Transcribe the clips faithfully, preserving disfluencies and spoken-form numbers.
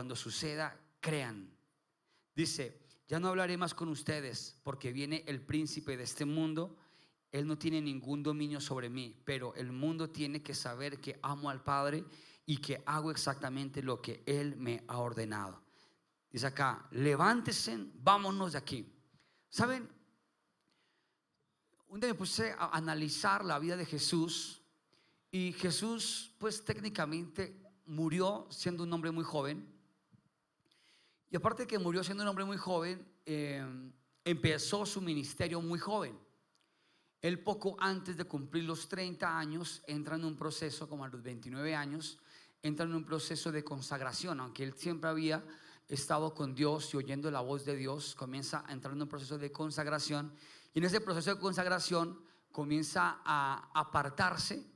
cuando suceda, crean. Dice, ya no hablaré más con ustedes porque viene el príncipe de este mundo. Él no tiene ningún dominio sobre mí, pero el mundo tiene que saber que amo al Padre y que hago exactamente lo que Él me ha ordenado. Dice acá, levántese, vámonos de aquí. ¿Saben? Un día me puse a analizar la vida de Jesús, y Jesús pues técnicamente murió siendo un hombre muy joven. Y aparte de que murió siendo un hombre muy joven, eh, empezó su ministerio muy joven. Él poco antes de cumplir los treinta años entra en un proceso, como a los veintinueve años, entra en un proceso de consagración. Aunque él siempre había estado con Dios y oyendo la voz de Dios, comienza a entrar en un proceso de consagración. Y en ese proceso de consagración comienza a apartarse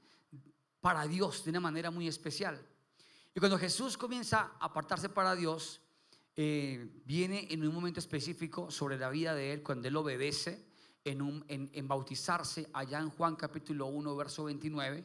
para Dios de una manera muy especial. Y cuando Jesús comienza a apartarse para Dios, eh, viene en un momento específico sobre la vida de él, cuando él obedece En, un, en, en bautizarse allá en Juan capítulo uno verso veintinueve.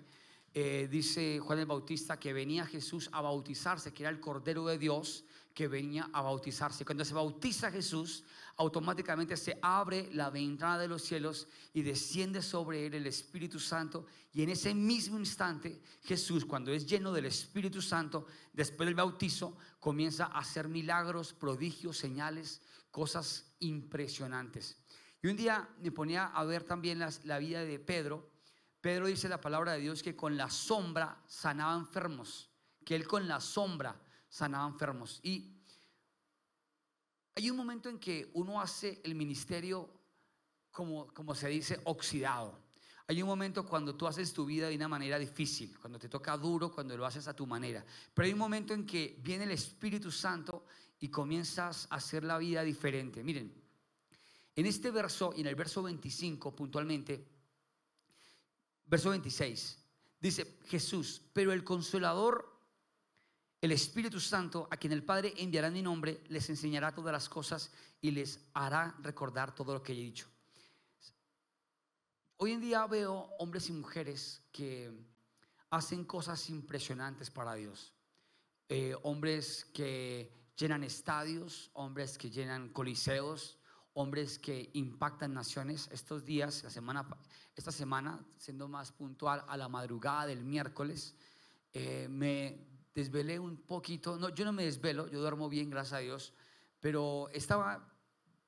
eh, Dice Juan el Bautista que venía Jesús a bautizarse, que era el Cordero de Dios que venía a bautizarse. Cuando se bautiza Jesús, automáticamente se abre la ventana de los cielos y desciende sobre él el Espíritu Santo. Y en ese mismo instante Jesús, cuando es lleno del Espíritu Santo después del bautizo, comienza a hacer milagros, prodigios, señales, cosas impresionantes. Y un día me ponía a ver también las, la vida de Pedro. Pedro dice la palabra de Dios que con la sombra sanaba enfermos, que él con la sombra sanaba enfermos. Y hay un momento en que uno hace el ministerio como, como se dice, oxidado. Hay un momento cuando tú haces tu vida de una manera difícil, cuando te toca duro, cuando lo haces a tu manera. Pero hay un momento en que viene el Espíritu Santo y comienzas a hacer la vida diferente. Miren, en este verso, y en el verso veinticinco puntualmente, verso veintiséis, dice Jesús: pero el Consolador, el Espíritu Santo, a quien el Padre enviará en mi nombre, les enseñará todas las cosas y les hará recordar todo lo que he dicho. Hoy en día veo hombres y mujeres que hacen cosas impresionantes para Dios. Eh, hombres que llenan estadios, hombres que llenan coliseos, hombres que impactan naciones. Estos días, la semana, esta semana, siendo más puntual, a la madrugada del miércoles, eh, me desvelé un poquito. No, yo no me desvelo, yo duermo bien, gracias a Dios, pero estaba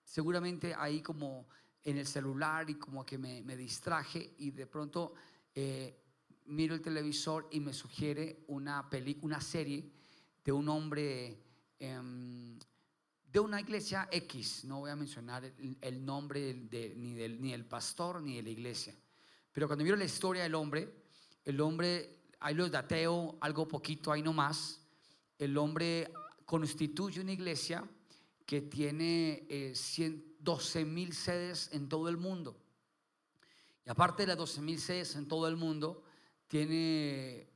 seguramente ahí como en el celular y como que me, me distraje, y de pronto eh, miro el televisor y me sugiere una película, una serie de un hombre eh, de una iglesia X. No voy a mencionar el, el nombre de, ni, del, ni del pastor ni de la iglesia, pero cuando miro la historia del hombre, el hombre, ahí los dateo algo poquito, ahí nomás, el hombre constituye una iglesia que tiene eh, doce mil sedes en todo el mundo, y aparte de las doce mil sedes en todo el mundo, tiene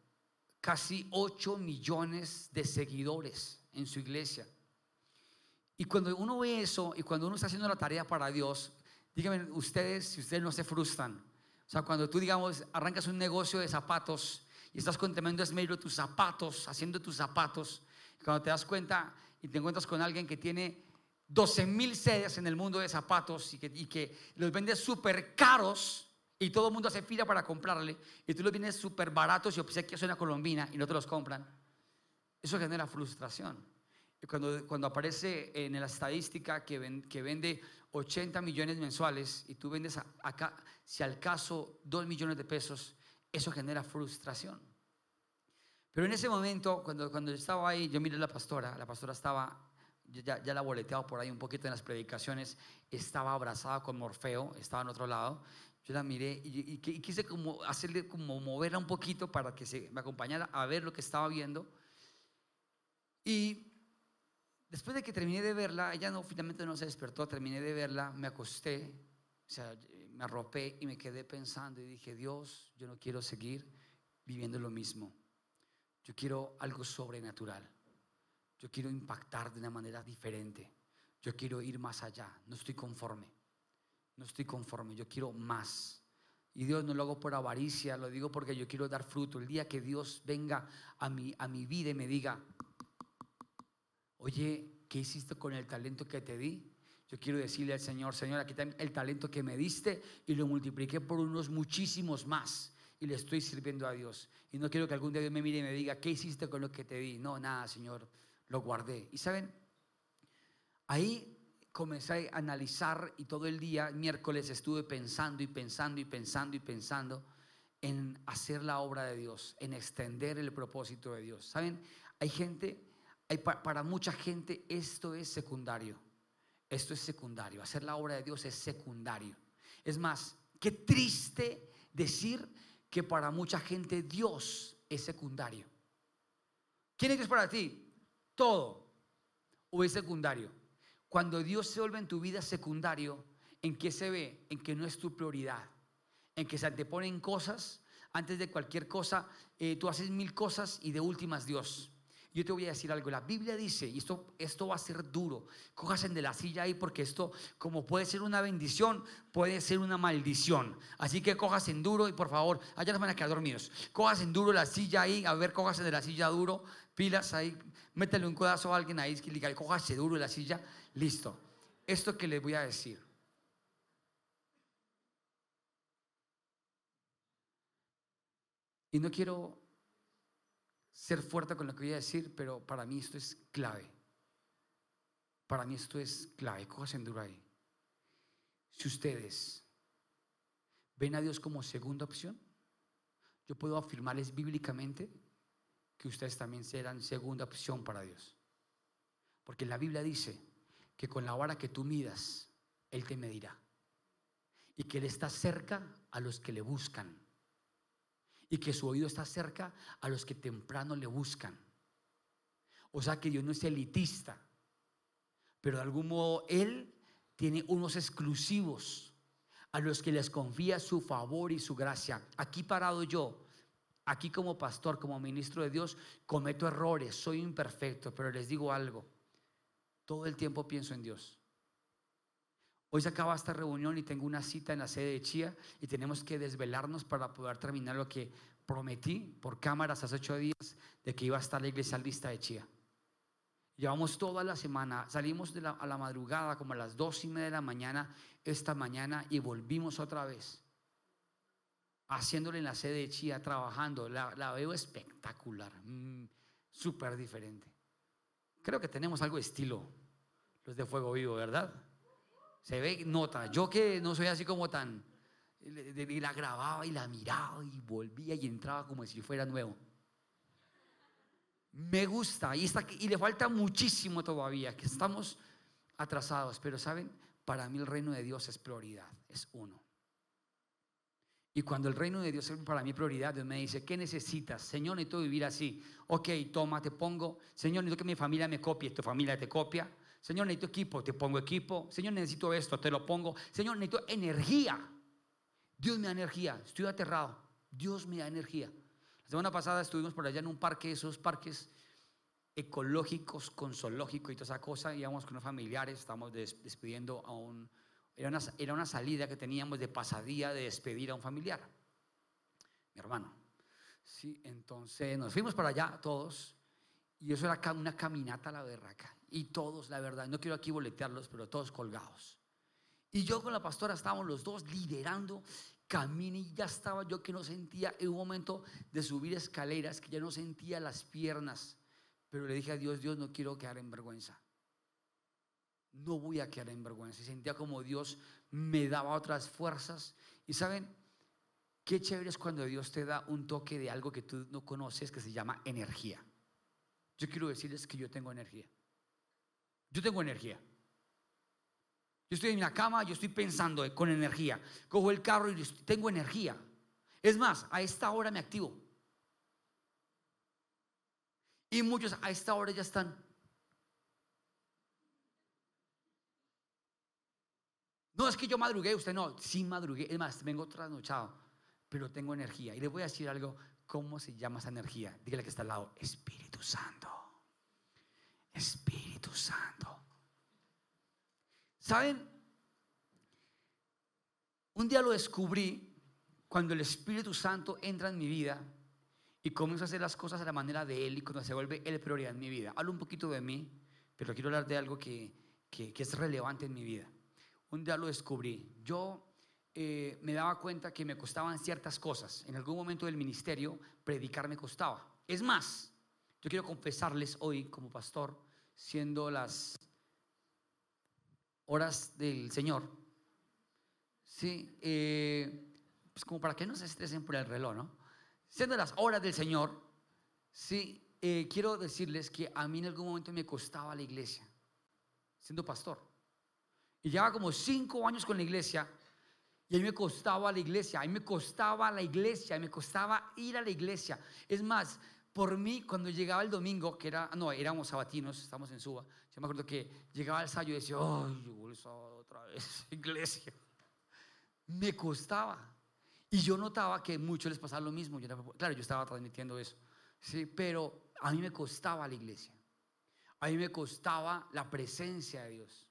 casi ocho millones de seguidores en su iglesia. Y cuando uno ve eso, y cuando uno está haciendo la tarea para Dios, díganme ustedes si ustedes no se frustran. O sea, cuando tú, digamos, arrancas un negocio de zapatos y estás con tremendo esmero tus zapatos, haciendo tus zapatos, cuando te das cuenta y te encuentras con alguien que tiene doce mil sedes en el mundo de zapatos y que, y que los vende súper caros y todo el mundo hace fila para comprarle, y tú los vendes súper baratos y obsequias una colombina y no te los compran, eso genera frustración. Cuando, cuando aparece en la estadística que, ven, que vende ochenta millones mensuales y tú vendes a, acá, si al caso, dos millones de pesos, eso genera frustración. Pero en ese momento, cuando, cuando yo estaba ahí, yo miré a la pastora, la pastora estaba, ya, ya la boleteaba por ahí un poquito en las predicaciones, estaba abrazada con Morfeo, estaba en otro lado. Yo la miré y, y, y quise como hacerle, como moverla un poquito para que se, me acompañara a ver lo que estaba viendo. Y después de que terminé de verla, ella no, finalmente no se despertó, terminé de verla, me acosté, o sea, me arropé y me quedé pensando y dije: Dios, yo no quiero seguir viviendo lo mismo, yo quiero algo sobrenatural, yo quiero impactar de una manera diferente, yo quiero ir más allá, no estoy conforme, no estoy conforme, yo quiero más. Y Dios, no lo hago por avaricia, lo digo porque yo quiero dar fruto. El día que Dios venga a mi, a mi vida y me diga: oye, ¿qué hiciste con el talento que te di? Yo quiero decirle al Señor: Señor, aquí está el talento que me diste y lo multipliqué por unos muchísimos más, y le estoy sirviendo a Dios. Y no quiero que algún día Dios me mire y me diga: ¿qué hiciste con lo que te di? No, nada, Señor, lo guardé. Y saben, ahí comencé a analizar, y todo el día miércoles estuve pensando y pensando y pensando y pensando en hacer la obra de Dios, en extender el propósito de Dios. Saben, hay gente, hay, para mucha gente esto es secundario. Esto es secundario, hacer la obra de Dios es secundario. Es más, qué triste decir que para mucha gente Dios es secundario. ¿Quién es Dios para ti? Todo. ¿O es secundario? Cuando Dios se vuelve en tu vida secundario, ¿en qué se ve? En que no es tu prioridad, en que se anteponen cosas antes de cualquier cosa. eh, tú haces mil cosas y de últimas Dios. Yo te voy a decir algo, la Biblia dice, y esto, esto va a ser duro, cójanse de la silla ahí, porque esto, como puede ser una bendición, puede ser una maldición. Así que cójanse duro, y por favor, allá nos van a quedar dormidos. Cójanse duro la silla ahí, a ver, cójanse de la silla duro, pilas ahí, métele un codazo a alguien ahí, que le diga, cójanse duro la silla, listo. Esto que les voy a decir, y no quiero ser fuerte con lo que voy a decir, pero para mí esto es clave. Para mí esto es clave. Cójanse duro ahí. Si ustedes ven a Dios como segunda opción, yo puedo afirmarles bíblicamente que ustedes también serán segunda opción para Dios. Porque la Biblia dice que con la vara que tú midas, Él te medirá. Y que Él está cerca a los que le buscan. Y que su oído está cerca a los que temprano le buscan. O sea que Dios no es elitista, pero de algún modo Él tiene unos exclusivos a los que les confía su favor y su gracia. Aquí parado yo, aquí como pastor, como ministro de Dios, cometo errores, soy imperfecto, pero les digo algo: todo el tiempo pienso en Dios. Hoy se acaba esta reunión y tengo una cita en la sede de Chía y tenemos que desvelarnos para poder terminar lo que prometí por cámaras hace ocho días de que iba a estar la iglesia lista de Chía. Llevamos toda la semana, salimos de la, a la madrugada como a las dos y media de la mañana esta mañana y volvimos otra vez haciéndole en la sede de Chía, trabajando. La, la veo espectacular, mmm, súper diferente. Creo que tenemos algo de estilo los de Fuego Vivo, ¿verdad? Se ve, nota, yo que no soy así como tan, y la grababa y la miraba y volvía y entraba como si fuera nuevo. Me gusta, y, está, y le falta muchísimo todavía, que estamos atrasados, pero saben, para mí el reino de Dios es prioridad, es uno. Y cuando el reino de Dios es para mí prioridad, Dios me dice: ¿qué necesitas? Señor, necesito vivir así. Ok, toma, te pongo. Señor, necesito que mi familia me copie, tu familia te copia. Señor, necesito equipo, te pongo equipo. Señor, necesito esto, te lo pongo. Señor, necesito energía. Dios me da energía, estoy aterrado. Dios me da energía. La semana pasada estuvimos por allá en un parque, esos parques ecológicos, con zoológico y toda esa cosa. Íbamos con unos familiares, estábamos despidiendo a un... Era una, era una salida que teníamos de pasadía de despedir a un familiar, mi hermano. Sí, entonces nos fuimos para allá todos y eso era una caminata a la berraca. Y todos, la verdad, no quiero aquí boletearlos, pero todos colgados. Y yo con la pastora estábamos los dos liderando, camine y ya estaba yo que no sentía, en un momento de subir escaleras, que ya no sentía las piernas. Pero le dije a Dios: Dios, no quiero quedar en vergüenza. No voy a quedar en vergüenza. Y sentía como Dios me daba otras fuerzas. Y saben, qué chévere es cuando Dios te da un toque de algo que tú no conoces, que se llama energía. Yo quiero decirles que yo tengo energía. Yo tengo energía. Yo estoy en la cama, yo estoy pensando con energía. Cojo el carro y tengo energía. Es más, a esta hora me activo. Y muchos a esta hora ya están... No es que yo madrugué, usted no, sí madrugué, es más, vengo trasnochado, pero tengo energía. Y les voy a decir algo, ¿cómo se llama esa energía? Dígale que está al lado: Espíritu Santo, Espíritu Santo. ¿Saben? Un día lo descubrí cuando el Espíritu Santo entra en mi vida y comienzo a hacer las cosas a la manera de Él y cuando se vuelve Él prioridad en mi vida. Hablo un poquito de mí, pero quiero hablar de algo que, que, que es relevante en mi vida. Un día lo descubrí. Yo eh, me daba cuenta que me costaban ciertas cosas. En algún momento del ministerio, predicar me costaba. Es más, yo quiero confesarles hoy como pastor, siendo las horas del Señor, ¿sí? Eh, pues como para que no se estresen por el reloj, ¿no? Siendo las horas del Señor, ¿sí? Eh, quiero decirles que a mí en algún momento me costaba la iglesia, siendo pastor. Y llevaba como cinco años con la iglesia, y a mí me costaba la iglesia, a mí me costaba la iglesia, me costaba ir a la iglesia. Es más, por mí, cuando llegaba el domingo, que era, no, éramos sabatinos, estamos en Suba, yo me acuerdo que llegaba al ensayo y decía, ay, yo voy el sábado otra vez a la iglesia. Me costaba. Y yo notaba que a muchos les pasaba lo mismo. Yo era, claro, yo estaba transmitiendo eso, ¿sí? Pero a mí me costaba la iglesia. A mí me costaba la presencia de Dios.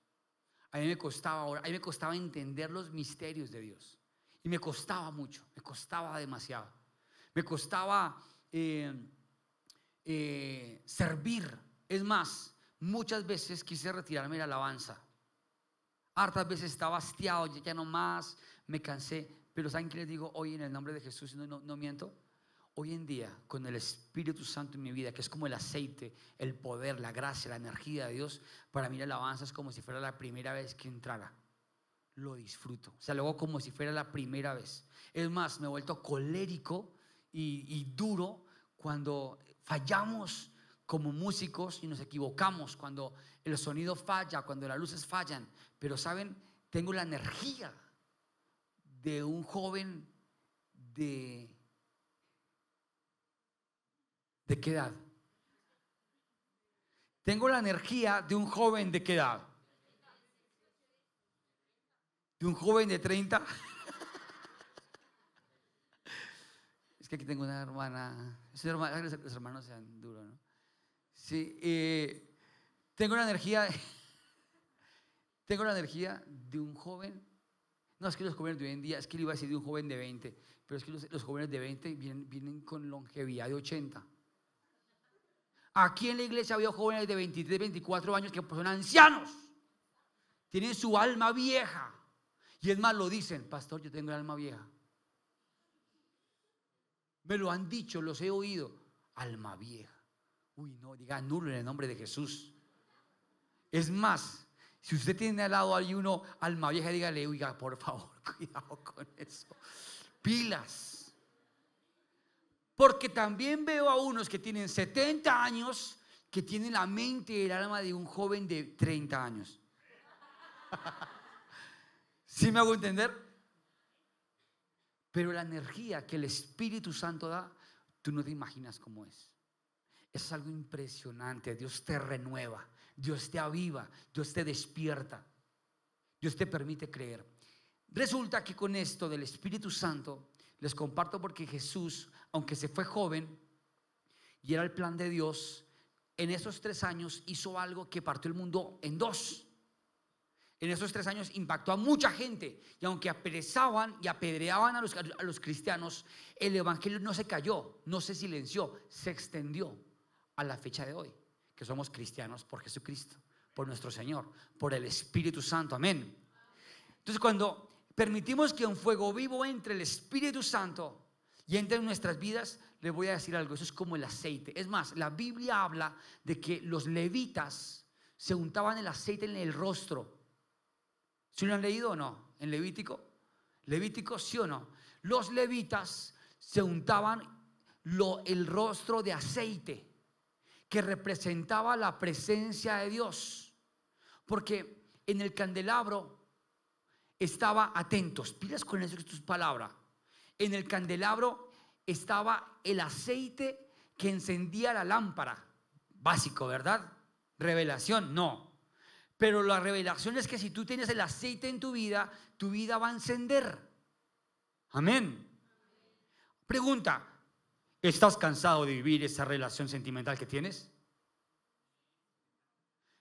A mí me costaba, a mí me costaba entender los misterios de Dios. Y me costaba mucho, me costaba demasiado. Me costaba eh, eh, servir. Es más, muchas veces quise retirarme de la alabanza. Hartas veces estaba hastiado, ya no más, me cansé. Pero ¿saben qué les digo hoy en el nombre de Jesús? No, no, no miento. Hoy en día, con el Espíritu Santo en mi vida, que es como el aceite, el poder, la gracia, la energía de Dios, para mí la alabanza es como si fuera la primera vez que entrara. Lo disfruto. O sea, lo hago como si fuera la primera vez. Es más, me he vuelto colérico y, y duro cuando fallamos como músicos y nos equivocamos, cuando el sonido falla, cuando las luces fallan. Pero, ¿saben? Tengo la energía de un joven de... ¿De qué edad? Tengo la energía de un joven de qué edad. De un joven de treinta. Es que aquí tengo una hermana. Los hermanos sean duros, ¿no? Sí, eh, tengo la energía. Tengo la energía de un joven. No, es que los jóvenes de hoy en día, es que le iba a decir de un joven de veinte, pero es que los, los jóvenes de veinte vienen, vienen con longevidad de ochenta. Aquí en la iglesia había jóvenes de veintitrés, veinticuatro años que son ancianos. Tienen su alma vieja. Y es más, lo dicen, pastor, yo tengo el alma vieja. Me lo han dicho, los he oído. Alma vieja. Uy, no, diga nulo en el nombre de Jesús. Es más, si usted tiene al lado a uno alma vieja, dígale, oiga, por favor, cuidado con eso. Pilas. Porque también veo a unos que tienen setenta años que tienen la mente y el alma de un joven de treinta años. ¿Sí me hago entender? Pero la energía que el Espíritu Santo da, tú no te imaginas cómo es. Es algo impresionante. Dios te renueva, Dios te aviva, Dios te despierta, Dios te permite creer. Resulta que con esto del Espíritu Santo les comparto porque Jesús, aunque se fue joven y era el plan de Dios, en esos tres años hizo algo que partió el mundo en dos. En esos tres años impactó a mucha gente, y aunque apresaban y apedreaban a los, a los cristianos, el evangelio no se cayó, no se silenció, se extendió a la fecha de hoy, que somos cristianos por Jesucristo, por nuestro Señor, por el Espíritu Santo, amén. Entonces, cuando permitimos que un fuego vivo entre el Espíritu Santo y entre en nuestras vidas, les voy a decir algo, eso es como el aceite. Es más, la Biblia habla de que los levitas se untaban el aceite en el rostro. ¿Sí lo han leído o no? En Levítico. Levítico, ¿sí o no? Los levitas se untaban lo, el rostro de aceite, que representaba la presencia de Dios, porque en el candelabro estaba atentos, pilas con eso que tus palabras. En el candelabro estaba el aceite que encendía la lámpara. Básico, ¿verdad? Revelación, no. Pero la revelación es que si tú tienes el aceite en tu vida, tu vida va a encender. Amén. Pregunta: ¿estás cansado de vivir esa relación sentimental que tienes?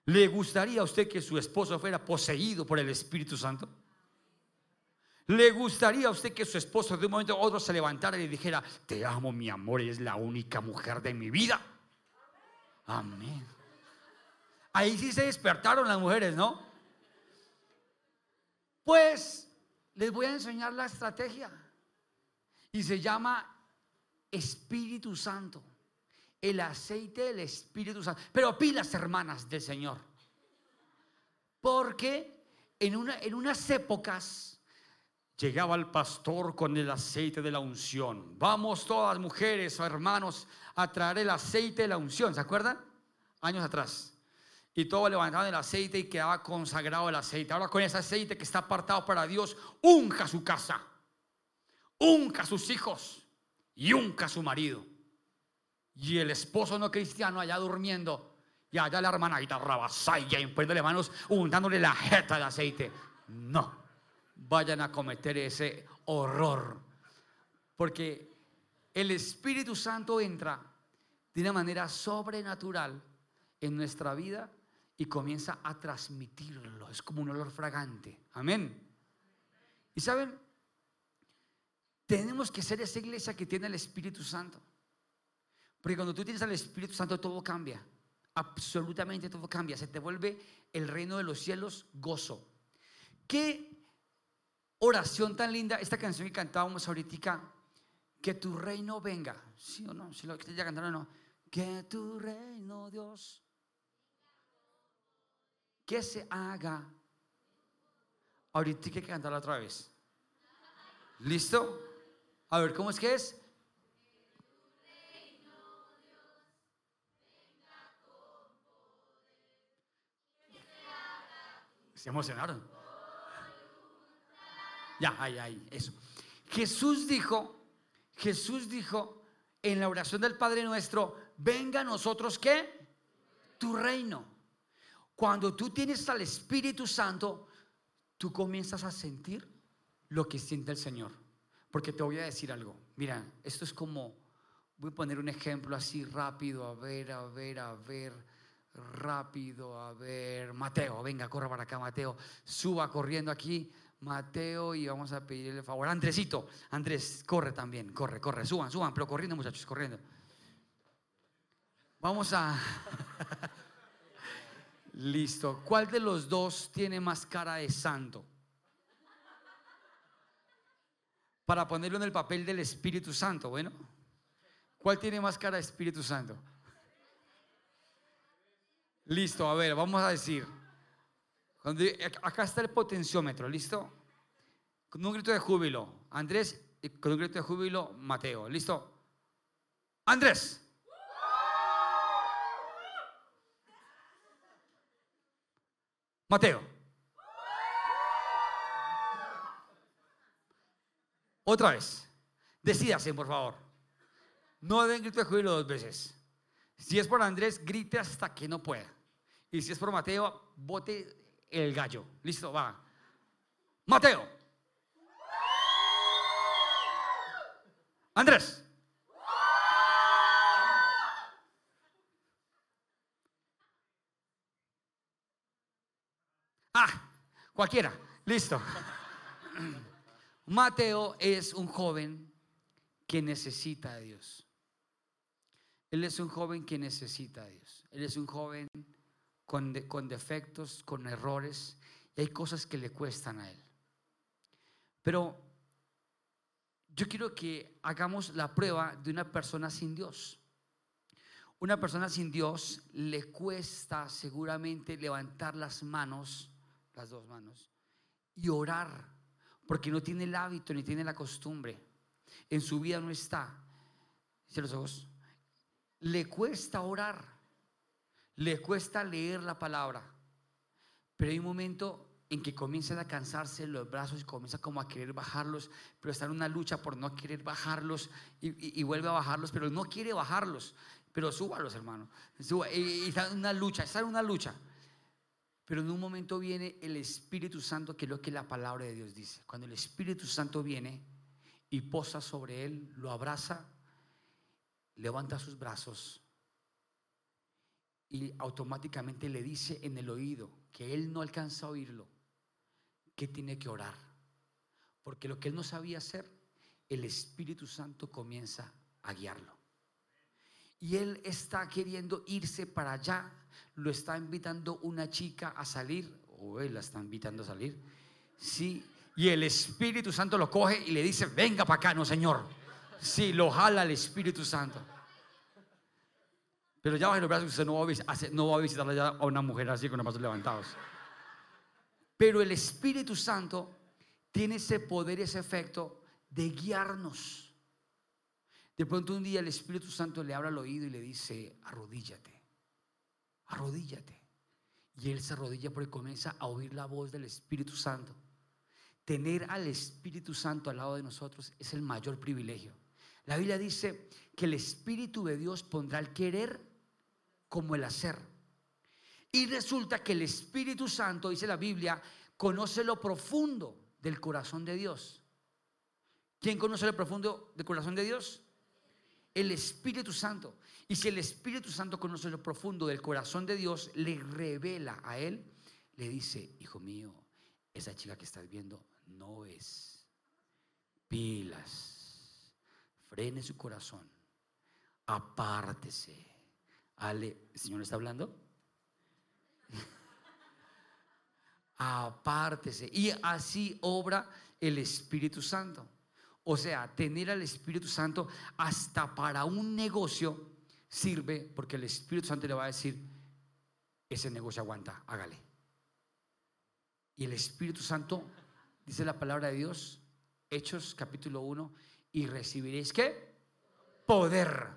¿Le gustaría a usted que su esposo fuera poseído por el Espíritu Santo? ¿Le gustaría a usted que su esposo de un momento a otro se levantara y le dijera, te amo mi amor, eres la única mujer de mi vida? Amén. Ahí sí se despertaron las mujeres, ¿no? Pues les voy a enseñar la estrategia y se llama Espíritu Santo, el aceite del Espíritu Santo. Pero pilas, hermanas del Señor, porque en, una, en unas épocas llegaba el pastor con el aceite de la unción. Vamos todas mujeres o hermanos a traer el aceite de la unción, ¿se acuerdan? Años atrás. Y todos levantaban el aceite y quedaba consagrado el aceite. Ahora con ese aceite que está apartado para Dios, unja su casa, unja sus hijos y unja su marido. Y el esposo no cristiano allá durmiendo, y allá la hermanadita rabasaya imponiéndole manos, untándole la jeta de aceite. No vayan a cometer ese horror, porque el Espíritu Santo entra de una manera sobrenatural en nuestra vida y comienza a transmitirlo. Es como un olor fragante. Amén. Y saben, tenemos que ser esa iglesia que tiene el Espíritu Santo, porque cuando tú tienes al Espíritu Santo todo cambia, absolutamente todo cambia. Se te vuelve el reino de los cielos gozo. Qué oración tan linda esta canción que cantábamos ahorita, que tu reino venga. Sí o no, si lo que ya cantaron o no, que tu reino, Dios, que se haga. Ahorita hay que cantarla otra vez. ¿Listo? A ver, ¿cómo es que es? Se emocionaron. Ya, ahí, ahí, eso. Jesús dijo, Jesús dijo en la oración del Padre Nuestro, venga a nosotros, ¿qué? Tu reino. Cuando tú tienes al Espíritu Santo, tú comienzas a sentir lo que siente el Señor. Porque te voy a decir algo. Mira, esto es como, voy a poner un ejemplo así rápido, a ver, a ver, a ver, rápido, a ver. Mateo, venga, corra para acá, Mateo. Suba corriendo aquí, Mateo, y vamos a pedirle el favor. Andresito, Andrés, corre también, corre, corre, suban, suban, pero corriendo, muchachos, corriendo. Vamos a... Listo. ¿Cuál de los dos tiene más cara de santo? Para ponerlo en el papel del Espíritu Santo, bueno. ¿Cuál tiene más cara de Espíritu Santo? Listo, a ver, vamos a decir. Acá está el potenciómetro, ¿listo? Con un grito de júbilo, Andrés, y con un grito de júbilo, Mateo, ¿listo? ¡Andrés! Mateo. Otra vez. Decídase, por favor. No den grito de júbilo dos veces. Si es por Andrés, grite hasta que no pueda. Y si es por Mateo, bote el gallo. Listo, va. Mateo. Andrés. Cualquiera, listo. Mateo es un joven que necesita a Dios. Él es un joven que necesita a Dios. Él es un joven con, de, con defectos, con errores, y hay cosas que le cuestan a él. Pero yo quiero que hagamos la prueba de una persona sin Dios. Una persona sin Dios le cuesta seguramente levantar las manos, las dos manos, y orar, porque no tiene el hábito ni tiene la costumbre. En su vida no está. Cierra los ojos. Le cuesta orar, le cuesta leer la palabra, pero hay un momento en que comienzan a cansarse los brazos y comienza como a querer bajarlos, pero está en una lucha por no querer bajarlos, y, y, y vuelve a bajarlos, pero no quiere bajarlos. Pero súbalos, hermano, suba, y, y está en una lucha, está en una lucha. Pero en un momento viene el Espíritu Santo, que es lo que la palabra de Dios dice. Cuando el Espíritu Santo viene y posa sobre él, lo abraza, levanta sus brazos y automáticamente le dice en el oído, que él no alcanza a oírlo, que tiene que orar. Porque lo que él no sabía hacer, el Espíritu Santo comienza a guiarlo. y él está queriendo irse para allá. Lo está invitando una chica a salir, o él la está invitando a salir, sí, y el Espíritu Santo lo coge y le dice: venga para acá. No, señor, sí, lo jala el Espíritu Santo. Pero ya baje los brazos, usted no va a visitar, no va a visitar allá a una mujer así con los brazos levantados. Pero el Espíritu Santo tiene ese poder, ese efecto de guiarnos. De pronto un día el Espíritu Santo le habla al oído y le dice: arrodíllate, arrodíllate. Y él se arrodilla porque comienza a oír la voz del Espíritu Santo. Tener al Espíritu Santo al lado de nosotros es el mayor privilegio. La Biblia dice que el Espíritu de Dios pondrá el querer como el hacer. Y resulta que el Espíritu Santo, dice la Biblia, conoce lo profundo del corazón de Dios. ¿Quién conoce lo profundo del corazón de Dios? El Espíritu Santo. Y si el Espíritu Santo conoce lo profundo del corazón de Dios, le revela a él, le dice: hijo mío, esa chica que estás viendo no es. Pilas, frene su corazón, apártese. Ale, ¿el Señor está hablando? Apártese. Y así obra el Espíritu Santo. O sea, tener al Espíritu Santo hasta para un negocio sirve, porque el Espíritu Santo le va a decir: ese negocio aguanta, hágale. Y el Espíritu Santo, dice la palabra de Dios, Hechos capítulo uno: y recibiréis ¿qué? Poder,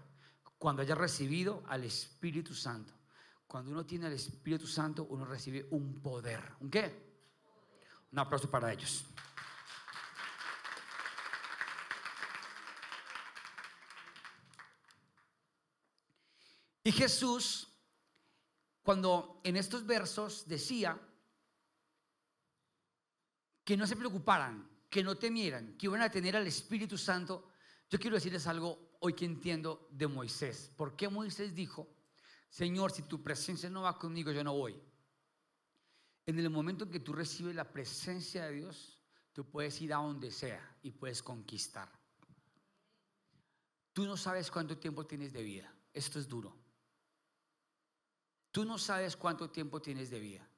cuando haya recibido al Espíritu Santo. Cuando uno tiene al Espíritu Santo, uno recibe un poder. ¿Un qué? Un aplauso para ellos. Y Jesús, cuando en estos versos decía que no se preocuparan, que no temieran, que iban a tener al Espíritu Santo, yo quiero decirles algo hoy que entiendo de Moisés. ¿Por qué Moisés dijo: Señor, si tu presencia no va conmigo, yo no voy? En el momento en que tú recibes la presencia de Dios, tú puedes ir a donde sea y puedes conquistar. Tú no sabes cuánto tiempo tienes de vida. Esto es duro. Tú no sabes cuánto tiempo tienes de vida.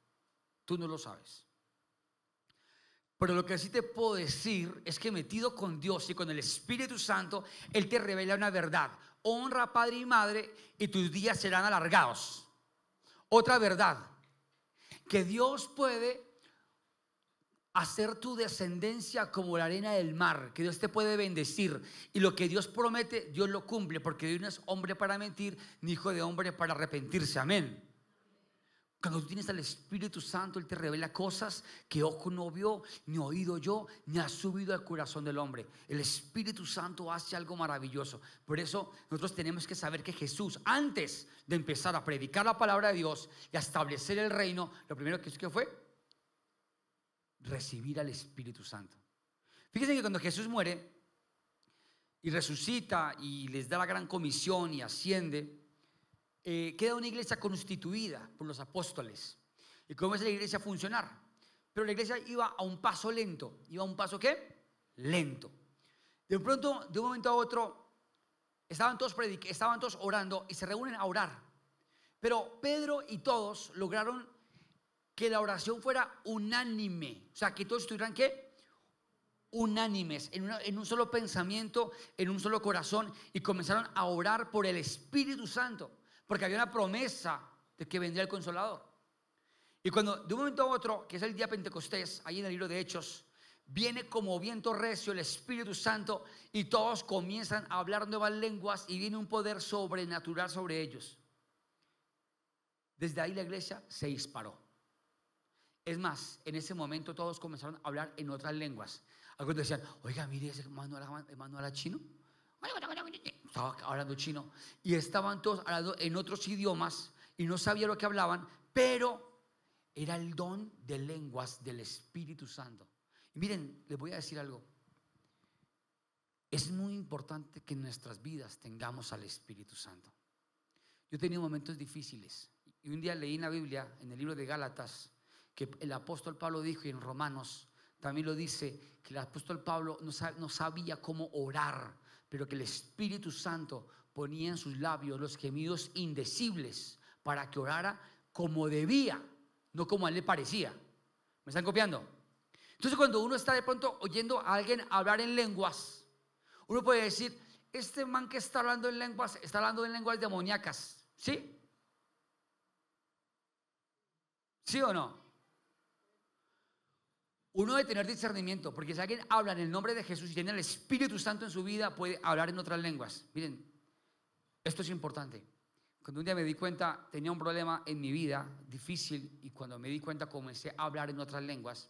Tú no lo sabes. Pero lo que sí te puedo decir es que metido con Dios y con el Espíritu Santo, Él te revela una verdad. Honra a padre y madre y tus días serán alargados. Otra verdad, que Dios puede hacer tu descendencia como la arena del mar, que Dios te puede bendecir, y lo que Dios promete, Dios lo cumple, porque Dios no es hombre para mentir, ni hijo de hombre para arrepentirse. Amén. Cuando tú tienes al Espíritu Santo, Él te revela cosas que ojo no vio, ni oído yo, ni ha subido al corazón del hombre. El Espíritu Santo hace algo maravilloso. Por eso nosotros tenemos que saber que Jesús, antes de empezar a predicar la palabra de Dios y a establecer el reino, lo primero que hizo que fue recibir al Espíritu Santo. Fíjense que cuando Jesús muere y resucita y les da la gran comisión y asciende, Eh, queda una iglesia constituida por los apóstoles. Y comienza la iglesia a funcionar. Pero la iglesia iba a un paso lento. ¿Iba a un paso qué? Lento. De pronto, de un momento a otro, estaban todos, predic- estaban todos orando y se reúnen a orar. Pero Pedro y todos lograron que la oración fuera unánime. O sea, que todos estuvieran ¿qué? Unánimes, en, una, en un solo pensamiento, en un solo corazón. Y comenzaron a orar por el Espíritu Santo, porque había una promesa de que vendría el Consolador. Y cuando de un momento a otro, que es el día Pentecostés, ahí en el libro de Hechos, viene como viento recio el Espíritu Santo y todos comienzan a hablar nuevas lenguas y viene un poder sobrenatural sobre ellos. Desde ahí la iglesia se disparó. Es más, en ese momento todos comenzaron a hablar en otras lenguas. Algunos decían: oiga, mire, ese hermano era chino, estaba hablando chino. Y estaban todos hablando en otros idiomas y no sabía lo que hablaban, pero era el don de lenguas del Espíritu Santo. Y miren, les voy a decir algo: es muy importante que en nuestras vidas tengamos al Espíritu Santo. Yo he tenido momentos difíciles y un día leí en la Biblia, en el libro de Gálatas, que el apóstol Pablo dijo, y en Romanos también lo dice, que el apóstol Pablo no sabía cómo orar, pero que el Espíritu Santo ponía en sus labios los gemidos indecibles para que orara como debía, no como a él le parecía. ¿Me están copiando? Entonces, cuando uno está de pronto oyendo a alguien hablar en lenguas, uno puede decir, este man que está hablando en lenguas, está hablando en lenguas demoníacas, ¿sí? ¿Sí o no? Uno debe tener discernimiento, porque si alguien habla en el nombre de Jesús y tiene el Espíritu Santo en su vida, puede hablar en otras lenguas. Miren, esto es importante. Cuando un día me di cuenta, tenía un problema en mi vida difícil, y cuando me di cuenta comencé a hablar en otras lenguas.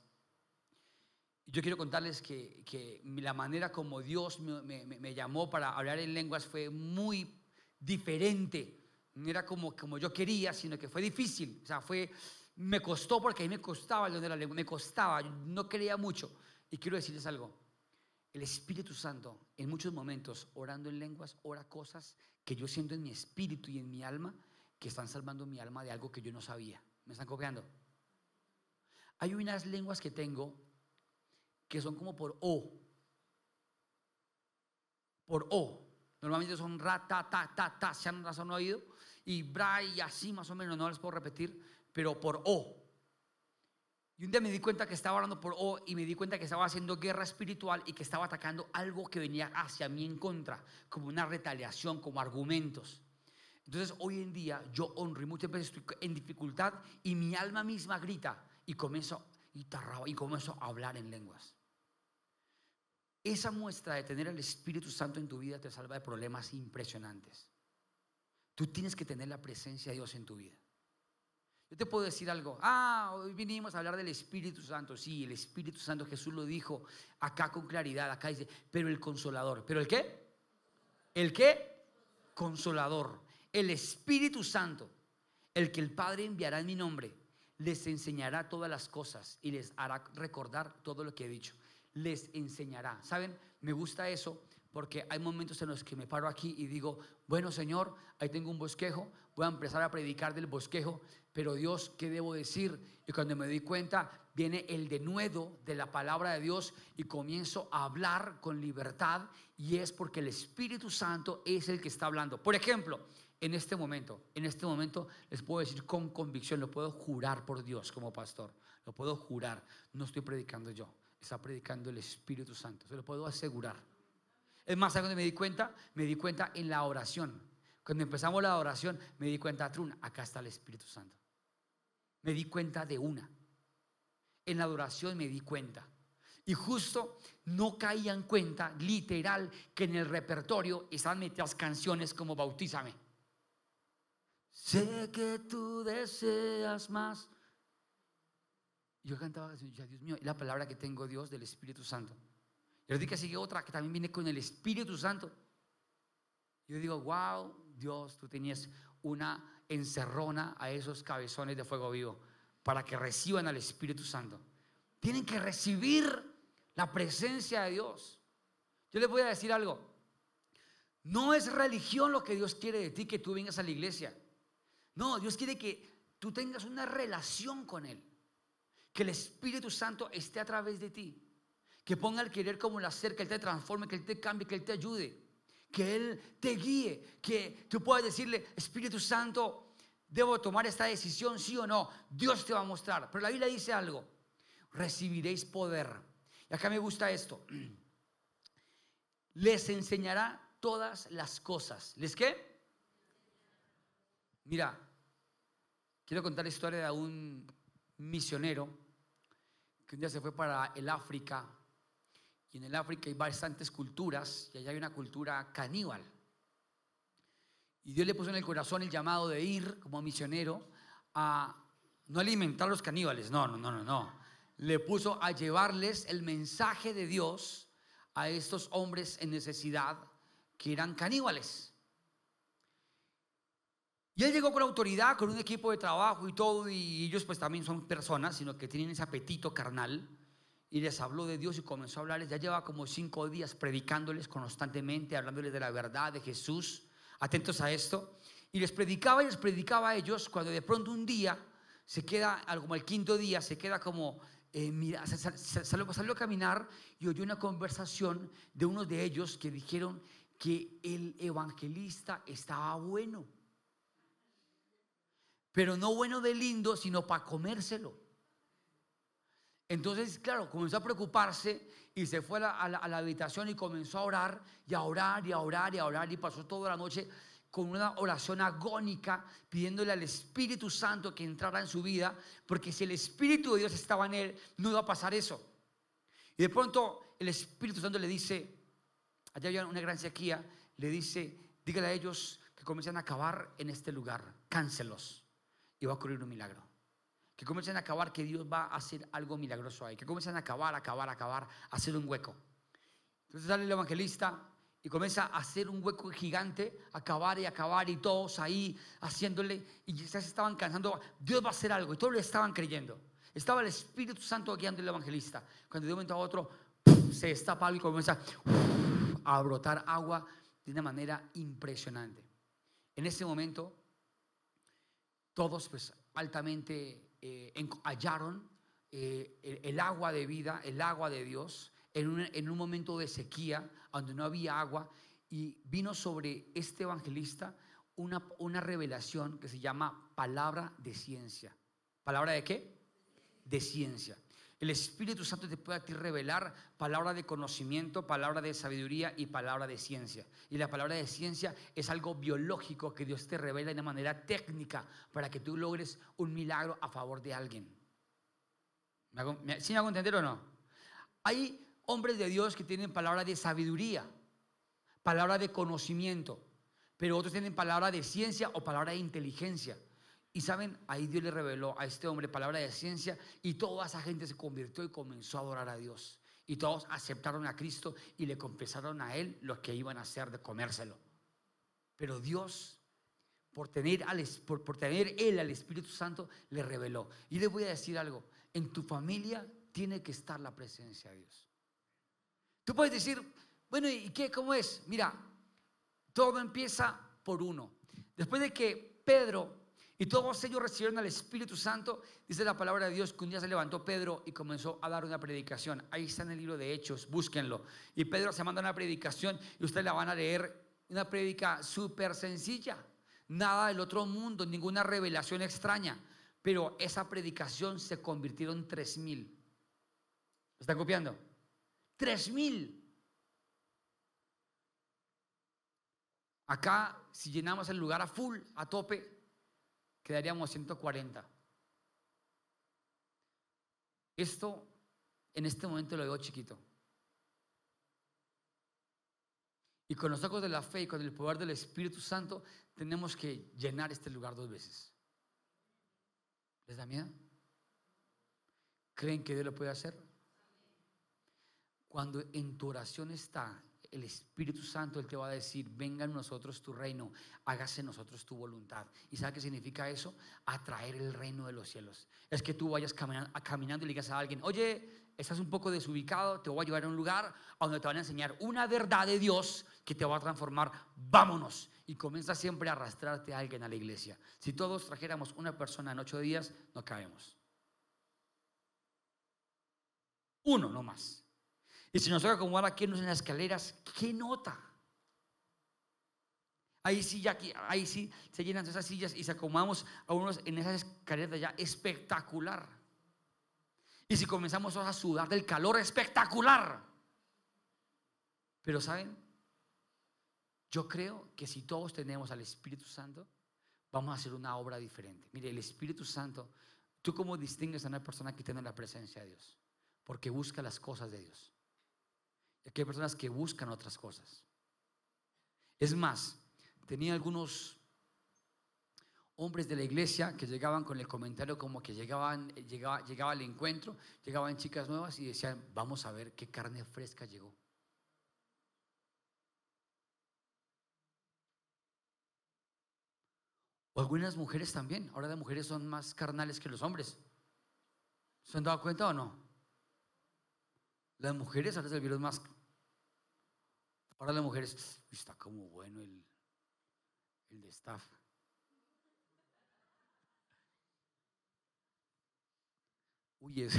Yo quiero contarles que, que la manera como Dios me, me, me llamó para hablar en lenguas fue muy diferente. No era como, como yo quería, sino que fue difícil. O sea, fue... Me costó, porque a mí me costaba el don de la lengua, me costaba, no creía mucho. Y quiero decirles algo, el Espíritu Santo en muchos momentos, orando en lenguas, ora cosas que yo siento en mi espíritu y en mi alma, que están salvando mi alma de algo que yo no sabía. ¿Me están copiando? Hay unas lenguas que tengo que son como por O, por O. Normalmente son ra, ta, ta, ta, ta, se han, las han oído, y bra, y así más o menos, no las puedo repetir, pero por O. Y un día me di cuenta que estaba orando por O, y me di cuenta que estaba haciendo guerra espiritual y que estaba atacando algo que venía hacia mí en contra, como una retaliación, como argumentos. Entonces hoy en día yo honro, y muchas veces estoy en dificultad y mi alma misma grita y comienzo, y tarraba, y comienzo a hablar en lenguas. Esa muestra de tener el Espíritu Santo en tu vida te salva de problemas impresionantes. Tú tienes que tener la presencia de Dios en tu vida. Yo te puedo decir algo, ah, hoy vinimos a hablar del Espíritu Santo. Sí, el Espíritu Santo, Jesús lo dijo acá con claridad, acá dice, pero el Consolador, ¿pero el qué? ¿El qué? Consolador, el Espíritu Santo, el que el Padre enviará en mi nombre, les enseñará todas las cosas y les hará recordar todo lo que he dicho. Les enseñará, ¿saben? Me gusta eso, porque hay momentos en los que me paro aquí y digo, bueno, Señor, ahí tengo un bosquejo, voy a empezar a predicar del bosquejo, pero Dios, ¿qué debo decir? Y cuando me doy cuenta, viene el denuedo de la palabra de Dios y comienzo a hablar con libertad, y es porque el Espíritu Santo es el que está hablando. Por ejemplo, en este momento, en este momento les puedo decir con convicción, lo puedo jurar por Dios como pastor, lo puedo jurar, no estoy predicando yo, está predicando el Espíritu Santo, se lo puedo asegurar. Es más, cuando me di cuenta, me di cuenta en la oración. Cuando empezamos la oración, me di cuenta, trun, acá está el Espíritu Santo. Me di cuenta de una. En la adoración me di cuenta. Y justo no caía en cuenta, literal, que en el repertorio están metidas canciones como Bautízame. Sé que tú deseas más. Yo cantaba, ya Dios mío, es la palabra que tengo, Dios, del Espíritu Santo. Pero dije que sigue otra que también viene con el Espíritu Santo. Yo digo, wow, Dios, tú tenías una encerrona a esos cabezones de Fuego Vivo para que reciban al Espíritu Santo. Tienen que recibir la presencia de Dios. Yo les voy a decir algo. No es religión lo que Dios quiere de ti, que tú vengas a la iglesia. No, Dios quiere que tú tengas una relación con Él. Que el Espíritu Santo esté a través de ti. Que ponga el querer como el hacer, que Él te transforme, que Él te cambie, que Él te ayude, que Él te guíe, que tú puedas decirle, Espíritu Santo, debo tomar esta decisión, sí o no, Dios te va a mostrar. Pero la Biblia dice algo, recibiréis poder. Y acá me gusta esto, les enseñará todas las cosas. ¿Les qué? Mira, quiero contar la historia de un misionero que un día se fue para el África. Y en el África hay bastantes culturas, y allá hay una cultura caníbal. Y Dios le puso en el corazón el llamado de ir como misionero a no alimentar a los caníbales, no, no, no, no, no. Le puso a llevarles el mensaje de Dios a estos hombres en necesidad que eran caníbales. Y él llegó con autoridad, con un equipo de trabajo y todo, y ellos pues también son personas, sino que tienen ese apetito carnal. Y les habló de Dios y comenzó a hablarles. Ya lleva como cinco días predicándoles constantemente, hablándoles de la verdad de Jesús. Atentos a esto. Y les predicaba y les predicaba a ellos. Cuando de pronto un día se queda, como el quinto día, se queda como eh, mira, sal, sal, sal, salió a caminar y oyó una conversación de unos de ellos que dijeron que el evangelista estaba bueno, pero no bueno de lindo, sino para comérselo. Entonces, claro, comenzó a preocuparse y se fue a la, a, la, a la habitación y comenzó a orar y a orar y a orar y a orar, y pasó toda la noche con una oración agónica, pidiéndole al Espíritu Santo que entrara en su vida, porque si el Espíritu de Dios estaba en él, no iba a pasar eso. Y de pronto el Espíritu Santo le dice, allá había una gran sequía, le dice, dígale a ellos que comiencen a cavar en este lugar, cáncelos, y va a ocurrir un milagro. Que comiencen a cavar, que Dios va a hacer algo milagroso ahí, que comiencen a cavar, a cavar, a cavar, a hacer un hueco. Entonces sale el evangelista y comienza a hacer un hueco gigante, a cavar y a cavar, y todos ahí haciéndole, y quizás estaban cansando, Dios va a hacer algo, y todos lo estaban creyendo. Estaba el Espíritu Santo guiando al evangelista, cuando de un momento a otro ¡pum!, se destapa algo y comienza a brotar agua de una manera impresionante. En ese momento todos pues altamente eh, en, hallaron eh, el, el agua de vida, el agua de Dios, en un, en un momento de sequía donde no había agua, y vino sobre este evangelista una, una revelación que se llama palabra de ciencia. ¿Palabra de qué? De ciencia. El Espíritu Santo te puede a ti revelar palabra de conocimiento, palabra de sabiduría y palabra de ciencia. Y la palabra de ciencia es algo biológico que Dios te revela de una manera técnica para que tú logres un milagro a favor de alguien. ¿Me hago, me, ¿Sí me hago entender o no? Hay hombres de Dios que tienen palabra de sabiduría, palabra de conocimiento, pero otros tienen palabra de ciencia o palabra de inteligencia. Y saben, ahí Dios le reveló a este hombre palabra de ciencia, y toda esa gente se convirtió y comenzó a adorar a Dios, y todos aceptaron a Cristo y le confesaron a él lo que iban a hacer de comérselo. Pero Dios, por tener, al, por, por tener él al Espíritu Santo, le reveló. Y les voy a decir algo, en tu familia tiene que estar la presencia de Dios. Tú puedes decir, bueno, ¿y qué? ¿Cómo es? Mira, todo empieza por uno. Después de que Pedro y todos ellos recibieron al Espíritu Santo, dice la palabra de Dios que un día se levantó Pedro y comenzó a dar una predicación. Ahí está en el libro de Hechos, búsquenlo. Y Pedro se manda una predicación y ustedes la van a leer, una prédica súper sencilla, nada del otro mundo, ninguna revelación extraña, pero esa predicación se convirtió en tres mil. ¿Me están copiando? Tres mil. Acá, si llenamos el lugar a full, a tope, quedaríamos ciento cuarenta. Esto en este momento lo veo chiquito, y con los ojos de la fe y con el poder del Espíritu Santo tenemos que llenar este lugar dos veces. ¿Les da miedo? ¿Creen que Dios lo puede hacer? Cuando en tu oración está el Espíritu Santo, Él te va a decir, venga en nosotros tu reino, hágase en nosotros tu voluntad. ¿Y sabe qué significa eso? Atraer el reino de los cielos. Es que tú vayas caminando, caminando y le digas a alguien, oye, estás un poco desubicado, te voy a llevar a un lugar donde te van a enseñar una verdad de Dios que te va a transformar, vámonos. Y comienza siempre a arrastrarte a alguien a la iglesia. Si todos trajéramos una persona en ocho días, no cabemos. Uno, no más. Y si nos toca acomodar aquí en las escaleras, ¿qué nota? Ahí sí, ya aquí, ahí sí se llenan esas sillas y se acomodamos a unos en esas escaleras de allá, espectacular. Y si comenzamos a sudar del calor, espectacular. Pero ¿saben? Yo creo que si todos tenemos al Espíritu Santo, vamos a hacer una obra diferente. Mire, el Espíritu Santo, ¿tú cómo distingues a una persona que tiene la presencia de Dios? Porque busca las cosas de Dios. Aquí hay personas que buscan otras cosas. Es más, tenía algunos hombres de la iglesia que llegaban con el comentario como que llegaban, llegaba, llegaba al encuentro, llegaban chicas nuevas y decían, vamos a ver qué carne fresca llegó. O algunas mujeres también, ahora las mujeres son más carnales que los hombres. ¿Se han dado cuenta o no? Las mujeres ahora se vieron más. Ahora las mujeres, está como bueno el, el de staff. Uy, es,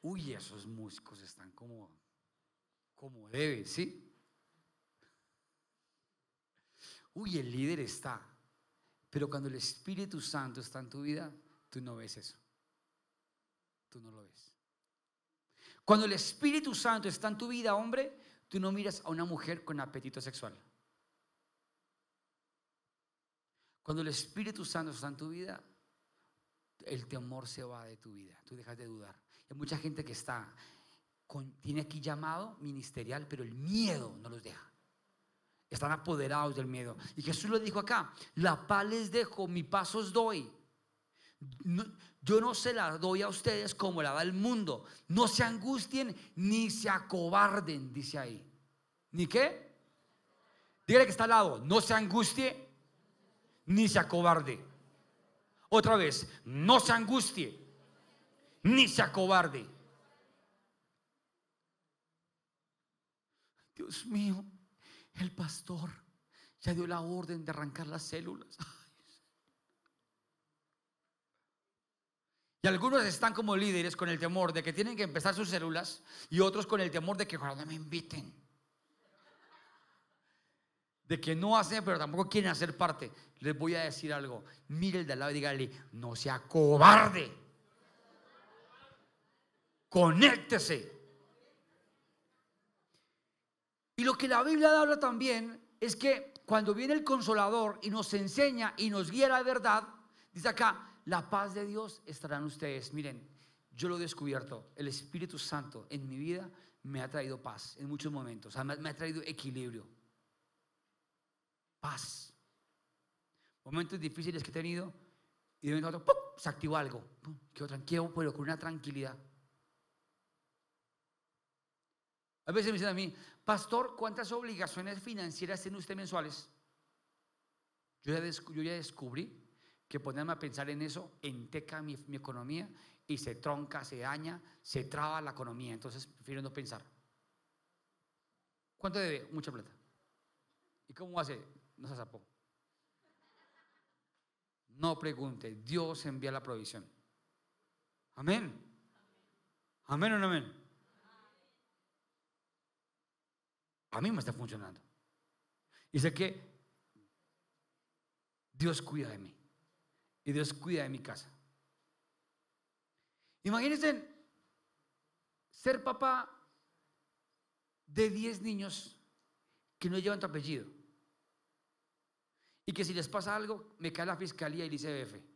uy, esos músicos están como, como debe, ¿sí? uy, el líder está. Pero cuando el Espíritu Santo está en tu vida, tú no ves eso. Tú no lo ves. Cuando el Espíritu Santo está en tu vida, hombre, tú no miras a una mujer con apetito sexual. Cuando el Espíritu Santo está en tu vida, el temor se va de tu vida. Tú dejas de dudar. Hay mucha gente que está con, tiene aquí llamado ministerial, pero el miedo no los deja. Están apoderados del miedo. Y Jesús lo dijo acá: la paz les dejo, mi paz os doy. No, yo no se la doy a ustedes como la da el mundo. No se angustien ni se acobarden, dice ahí. ¿Ni qué? Dígale que está al lado: no se angustie ni se acobarde. Otra vez: no se angustie ni se acobarde. Dios mío, el pastor ya dio la orden de arrancar las células. Y algunos están como líderes con el temor de que tienen que empezar sus células, y otros con el temor de que ojalá me inviten, de que no hacen, pero tampoco quieren hacer parte. Les voy a decir algo: mire el de al lado y dígale, no se acobarde, conéctese. Y lo que la Biblia habla también es que cuando viene el Consolador y nos enseña y nos guía la verdad, dice acá, la paz de Dios estará en ustedes. Miren, yo lo he descubierto, el Espíritu Santo en mi vida me ha traído paz en muchos momentos, además me ha traído equilibrio, paz. Momentos difíciles que he tenido y de momento a otro, ¡pum!, se activó algo, ¡pum!, quedó tranquilo, pero con una tranquilidad. A veces me dicen a mí, pastor, ¿cuántas obligaciones financieras tiene usted mensuales? Yo ya, descu- yo ya descubrí que ponerme a pensar en eso enteca mi, mi economía, y se tronca, se daña, se traba la economía. Entonces prefiero no pensar. ¿Cuánto debe? Mucha plata. ¿Y cómo hace? No se zapó. No pregunte, Dios envía la provisión. Amén. Amén o no amén. A mí me está funcionando. Y sé que Dios cuida de mí. Y Dios cuida de mi casa. Imagínense ser papá de diez niños que no llevan tu apellido. Y que si les pasa algo, me cae la fiscalía y el I C B F.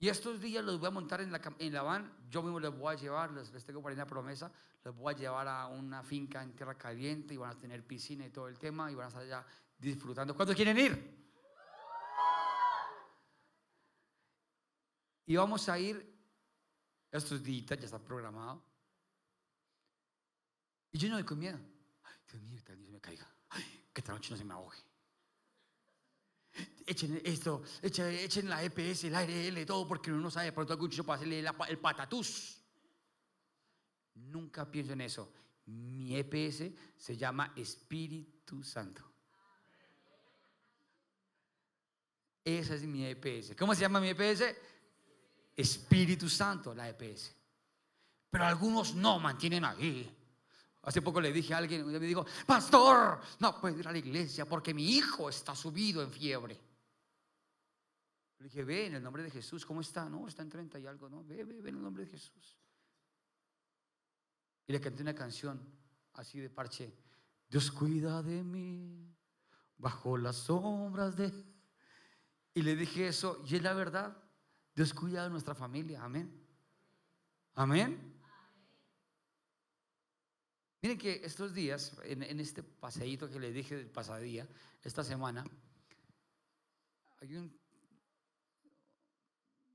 Y estos días los voy a montar en la, en la van, yo mismo les voy a llevar, les, les tengo por ahí una promesa, los voy a llevar a una finca en tierra caliente y van a tener piscina y todo el tema y van a estar allá disfrutando. ¿Cuántos quieren ir? Y vamos a ir, estos días ya está programado. Y yo no voy con miedo. Ay, Dios mío, que Dios me caiga. Ay, que esta noche no se me ahogue. Echen esto, echen, echen la E P S, el A R L, todo, porque uno no sabe, por algún chico para hacerle el, el patatús. Nunca pienso en eso. Mi E P S se llama Espíritu Santo. Esa es mi E P S. ¿Cómo se llama mi E P S? Espíritu Santo, la E P S. Pero algunos no mantienen ahí. Hace poco le dije a alguien, me dijo, pastor, no puedo ir a la iglesia porque mi hijo está subido en fiebre. Le dije, ve en el nombre de Jesús, ¿cómo está? No, está en treinta y algo, no, ve, ve, ve en el nombre de Jesús. Y le canté una canción así de parche, Dios cuida de mí, bajo las sombras de... Y le dije eso, y es la verdad, Dios cuida de nuestra familia, amén. Amén. Miren que estos días, en, en este paseíto que les dije del pasadía, esta semana, hay un,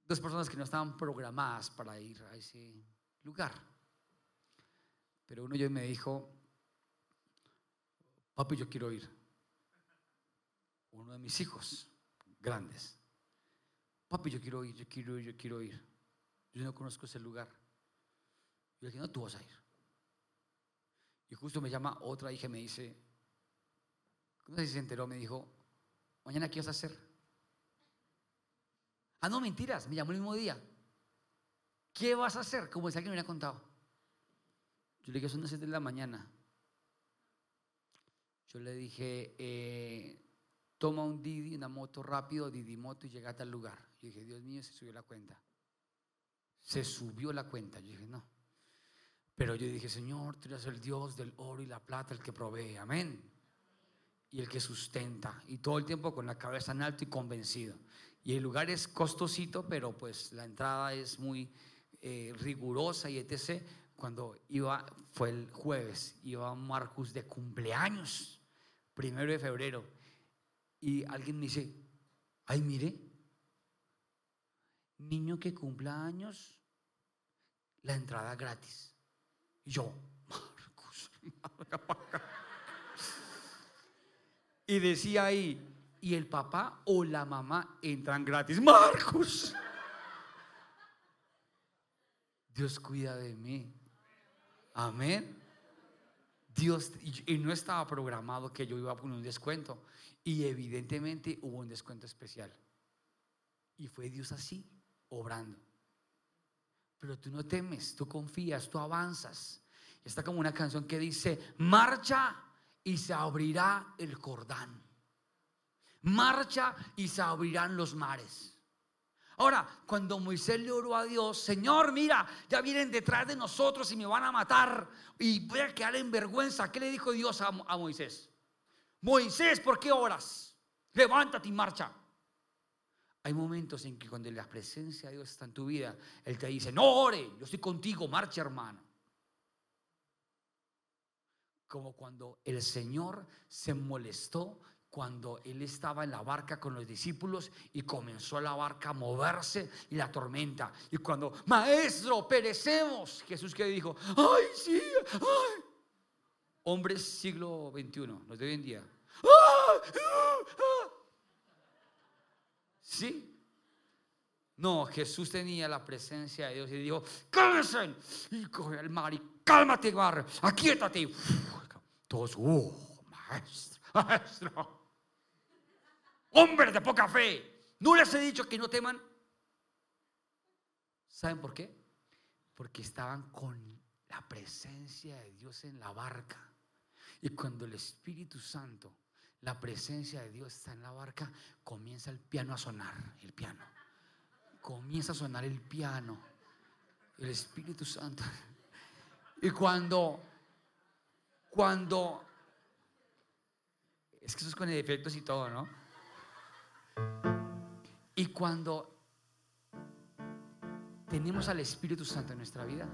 dos personas que no estaban programadas para ir a ese lugar. Pero uno yo me dijo, papi, yo quiero ir. Uno de mis hijos grandes. Papi, yo quiero ir, yo quiero ir, yo quiero ir. Yo no conozco ese lugar. Yo le dije, no, tú vas a ir. Y justo me llama otra hija y me dice, no sé si se enteró, me dijo, mañana ¿qué vas a hacer? Ah, no, mentiras, me llamó el mismo día. ¿Qué vas a hacer? Como si alguien me hubiera contado. Yo le dije, son las siete de la mañana. Yo le dije, eh, toma un Didi, una moto rápido, Didi Moto, y llega a tal lugar. Yo dije, Dios mío, se subió la cuenta. Se subió la cuenta. Yo dije, no. Pero yo dije, Señor, tú eres el Dios del oro y la plata, el que provee, amén. Y el que sustenta. Y todo el tiempo con la cabeza en alto y convencido. Y el lugar es costosito, pero pues la entrada es muy eh, rigurosa y etcétera. Cuando iba, fue el jueves, iba Marcus de cumpleaños, primero de febrero. Y alguien me dice, ay, mire, niño que cumpla años, la entrada gratis. Y yo, Marcus, y decía ahí, y el papá o la mamá entran gratis. Marcus, Dios cuida de mí, amén. Dios, y no estaba programado que yo iba a poner un descuento, y evidentemente hubo un descuento especial, y fue Dios así, obrando. Pero tú no temes, tú confías, tú avanzas. Está como una canción que dice, marcha y se abrirá el Jordán. Marcha y se abrirán los mares. Ahora, cuando Moisés le oró a Dios, Señor, mira, ya vienen detrás de nosotros y me van a matar y voy a quedar en vergüenza. ¿Qué le dijo Dios a, a Moisés? Moisés, ¿por qué oras? Levántate y marcha. Hay momentos en que cuando la presencia de Dios está en tu vida, Él te dice, no ore, yo estoy contigo, marcha hermano. Como cuando el Señor se molestó cuando Él estaba en la barca con los discípulos y comenzó la barca a moverse y la tormenta. Y cuando, maestro, perecemos, Jesús que dijo, ay sí, ay. Hombres siglo veintiuno, los de hoy en día. ¡Ah! ¡Ah! ¡Ah! ¿Sí? No, Jesús tenía la presencia de Dios y dijo, cálmense, y coge al mar y cálmate mar, aquíétate. Todos, oh, maestro, maestro, hombre de poca fe, ¿no les he dicho que no teman? ¿Saben por qué? Porque estaban con la presencia de Dios en la barca. Y cuando el Espíritu Santo, la presencia de Dios está en la barca, comienza el piano a sonar, el piano. Comienza a sonar el piano, el Espíritu Santo. Y cuando, cuando, es que eso es con efectos y todo, ¿no? Y cuando tenemos al Espíritu Santo en nuestra vida,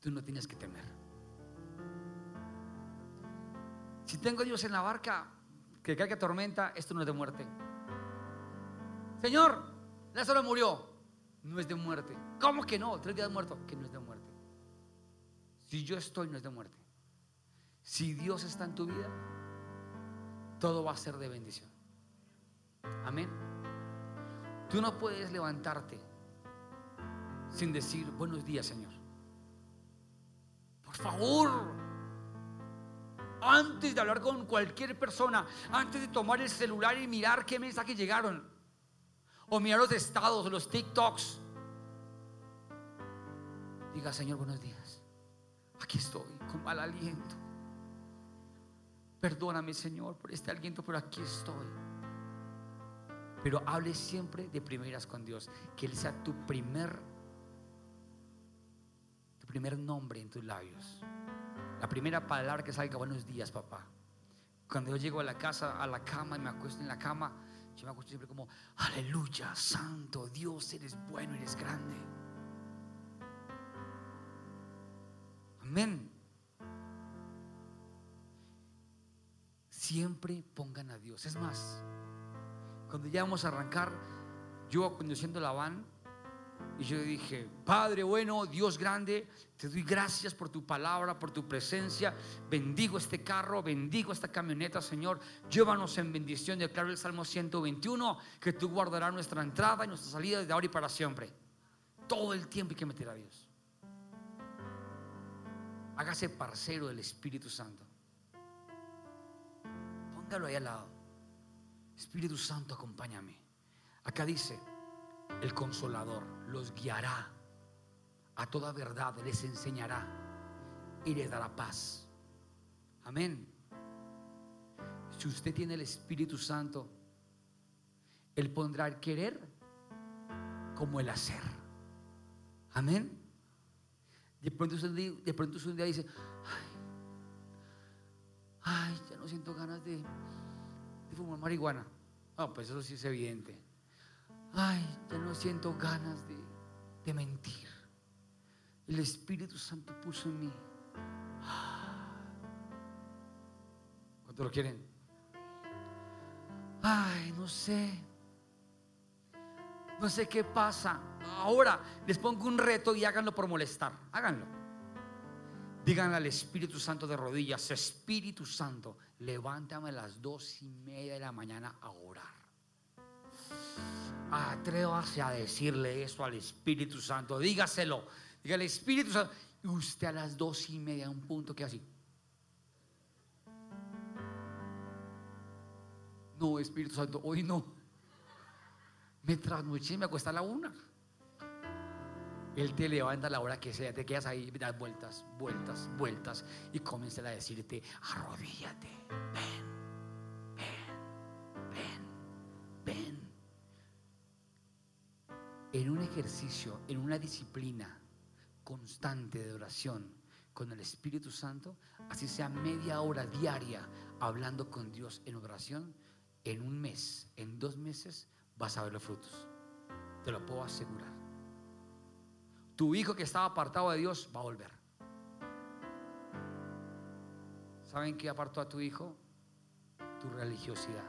tú no tienes que temer. Si tengo a Dios en la barca, que caiga tormenta, esto no es de muerte. Señor, Lázaro murió, no es de muerte. ¿Cómo que no? Tres días muerto, que no es de muerte. Si yo estoy, no es de muerte. Si Dios está en tu vida, todo va a ser de bendición. Amén. Tú no puedes levantarte sin decir buenos días, Señor. Por favor. Antes de hablar con cualquier persona, antes de tomar el celular y mirar qué mensajes llegaron, o mirar los estados o los TikToks, diga, Señor, buenos días. Aquí estoy con mal aliento. Perdóname, Señor, por este aliento, pero aquí estoy. Pero hable siempre de primeras con Dios, que Él sea tu primer, tu primer nombre en tus labios. La primera palabra que salga, buenos días, papá. Cuando yo llego a la casa, a la cama, y me acuesto en la cama, yo me acuesto siempre como, aleluya, santo Dios, eres bueno, eres grande. Amén. Siempre pongan a Dios. Es más, cuando ya vamos a arrancar, yo conduciendo la van, y yo dije, Padre bueno, Dios grande, te doy gracias por tu palabra, por tu presencia. Bendigo este carro, bendigo esta camioneta, Señor. Llévanos en bendición. Declaro el Salmo ciento veintiuno, que tú guardarás nuestra entrada y nuestra salida desde ahora y para siempre. Todo el tiempo hay que meter a Dios. Hágase parcero del Espíritu Santo. Póngalo ahí al lado. Espíritu Santo, acompáñame. Acá dice, el Consolador los guiará a toda verdad, les enseñará y les dará paz. Amén. Si usted tiene el Espíritu Santo, Él pondrá el querer como el hacer. Amén. De pronto usted, de pronto usted un día dice: ay, ay, ya no siento ganas de, de fumar marihuana. No, pues eso sí es evidente. Ay, ya no siento ganas de, de mentir. El Espíritu Santo puso en mí. ¿Cuánto lo quieren? Ay, no sé. No sé qué pasa. Ahora les pongo un reto y háganlo por molestar. Háganlo. Díganle al Espíritu Santo de rodillas: Espíritu Santo, levántame a las dos y media de la mañana a orar. Atrévase a decirle eso al Espíritu Santo. Dígaselo. Dígale: Espíritu Santo. Y usted a las dos y media, un punto que así. No, Espíritu Santo, hoy no. Me trasnoché y me acuesta a la una. Él te levanta a la hora que sea, te quedas ahí, das vueltas, vueltas, vueltas y comienza a decirte: arrodíllate, ven, ven, ven, ven. En un ejercicio, en una disciplina constante de oración con el Espíritu Santo, así sea media hora diaria hablando con Dios en oración, en un mes, en dos meses vas a ver los frutos, te lo puedo asegurar. Tu hijo que estaba apartado de Dios va a volver. ¿Saben qué apartó a tu hijo? Tu religiosidad.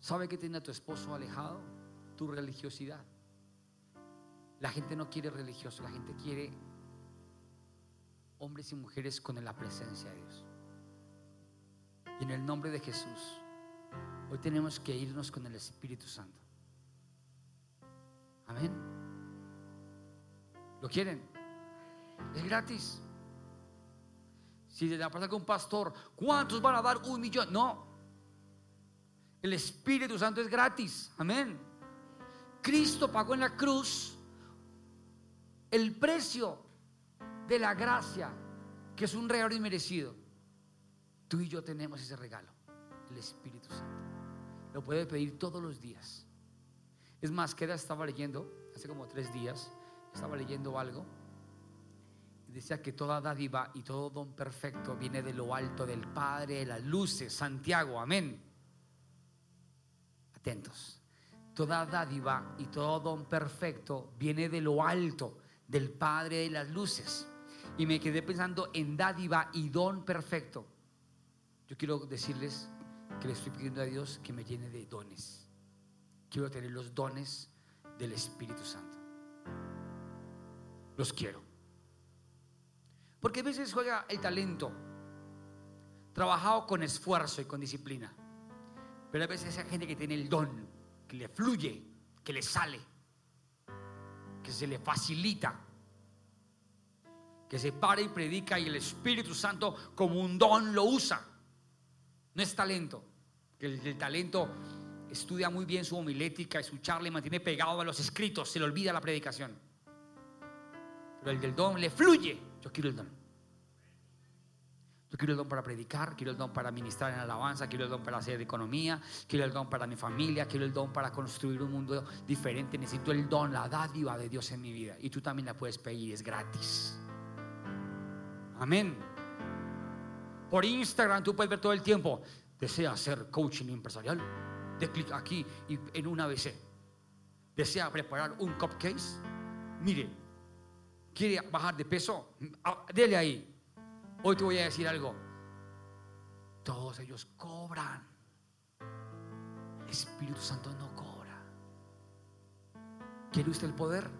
¿Sabe qué tiene a tu esposo alejado? Tu religiosidad. La gente no quiere religiosos, la gente quiere hombres y mujeres con la presencia de Dios. Y en el nombre de Jesús, hoy tenemos que irnos con el Espíritu Santo. Amén. ¿Lo quieren? Es gratis. Si le pasa con un pastor, ¿cuántos van a dar un millón? No. El Espíritu Santo es gratis. Amén. Cristo pagó en la cruz el precio de la gracia, que es un regalo inmerecido. Tú y yo tenemos ese regalo, el Espíritu Santo. Lo puede pedir todos los días. Es más, que estaba leyendo hace como tres días, estaba leyendo algo y decía que toda dádiva y todo don perfecto viene de lo alto, del Padre de las luces, Santiago. Amén. Atentos. Toda dádiva y todo don perfecto viene de lo alto, del Padre de las luces. Y me quedé pensando en dádiva y don perfecto. Yo quiero decirles que le estoy pidiendo a Dios que me llene de dones. Quiero tener los dones del Espíritu Santo. Los quiero. Porque a veces juega el talento trabajado con esfuerzo y con disciplina, pero a veces hay gente que tiene el don, que le fluye, que le sale, que se le facilita, que se para y predica, y el Espíritu Santo como un don lo usa. No es talento. El, el talento estudia muy bien su homilética y su charla y mantiene pegado a los escritos, se le olvida la predicación. Pero el del don le fluye. Yo quiero el don. Yo quiero el don para predicar, quiero el don para ministrar en alabanza, quiero el don para hacer economía, quiero el don para mi familia, quiero el don para construir un mundo diferente. Necesito el don, la dádiva de Dios en mi vida. Y tú también la puedes pedir, es gratis. Amén. Por Instagram tú puedes ver todo el tiempo: desea hacer coaching empresarial, de clic aquí y en un A B C. Desea preparar un cupcake, mire. Quiere bajar de peso, dele ahí. Hoy te voy a decir algo: todos ellos cobran. El Espíritu Santo no cobra. ¿Quiere usted el poder?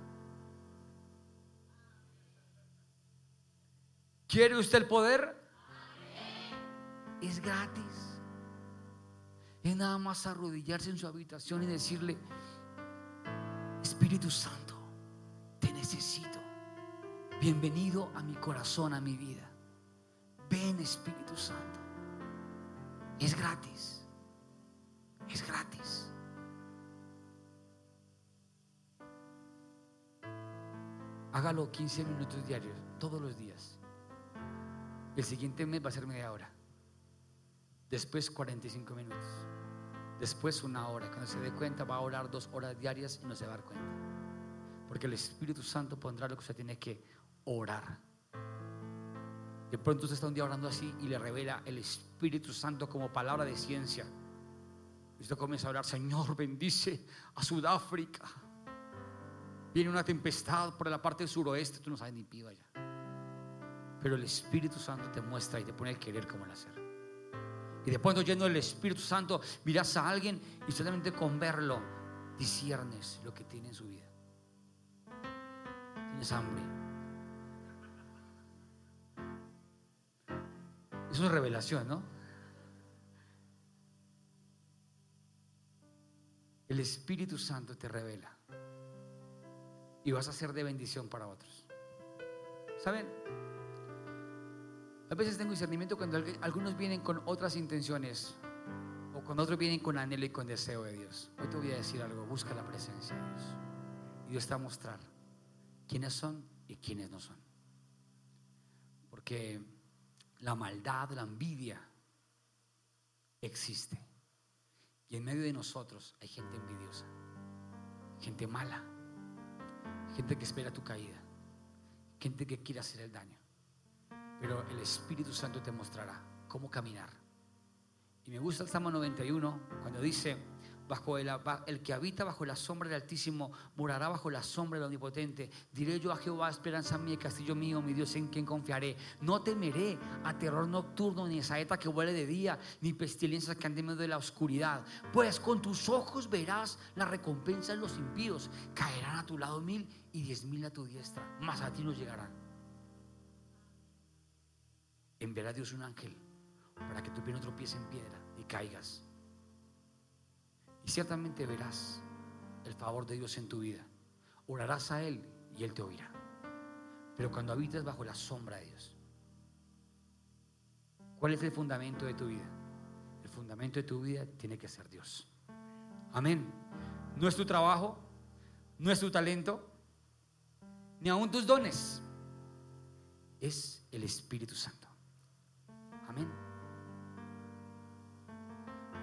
¿Quiere usted el poder? Es gratis. Es nada más arrodillarse en su habitación y decirle: Espíritu Santo, te necesito. Bienvenido a mi corazón, a mi vida. Ven, Espíritu Santo. Es gratis. Es gratis. hágalo quince minutos diarios, todos los días. El siguiente mes va a ser media hora, después cuarenta y cinco minutos, después una hora. Cuando se dé cuenta va a orar dos horas diarias y no se va a dar cuenta, porque el Espíritu Santo pondrá lo que usted tiene que orar. De pronto usted está un día orando así y le revela el Espíritu Santo como palabra de ciencia. Usted comienza a orar: Señor, bendice a Sudáfrica. Viene una tempestad por la parte del suroeste, tú no sabes ni piba ya, pero el Espíritu Santo te muestra y te pone el querer como el hacer. Y de pronto, lleno del Espíritu Santo, miras a alguien y solamente con verlo disciernes lo que tiene en su vida. Tienes hambre. Es una revelación, ¿no? El Espíritu Santo te revela y vas a ser de bendición para otros. ¿Saben? A veces tengo discernimiento cuando algunos vienen con otras intenciones, o cuando otros vienen con anhelo y con deseo de Dios. Hoy te voy a decir algo: busca la presencia de Dios, y Dios te va a mostrar quiénes son y quiénes no son. Porque la maldad, la envidia existe, y en medio de nosotros hay gente envidiosa, gente mala, gente que espera tu caída, gente que quiere hacer el daño. Pero el Espíritu Santo te mostrará cómo caminar. Y me gusta el Salmo noventa y uno cuando dice: bajo el, el que habita bajo la sombra del Altísimo morará bajo la sombra del Omnipotente. Diré yo a Jehová: esperanza mía, castillo mío, mi Dios, en quien confiaré. No temeré a terror nocturno, ni a saeta que vuele de día, ni pestilencias que anden en medio de la oscuridad. Pues con tus ojos verás la recompensa de los impíos. Caerán a tu lado mil y diez mil a tu diestra, mas a ti no llegarán. Enviará a Dios un ángel para que tu pie no tropiece en piedra y caigas. Y ciertamente verás el favor de Dios en tu vida. Orarás a Él y Él te oirá. Pero cuando habitas bajo la sombra de Dios, ¿cuál es el fundamento de tu vida? El fundamento de tu vida tiene que ser Dios. Amén. No es tu trabajo, no es tu talento, ni aún tus dones. Es el Espíritu Santo. Amén.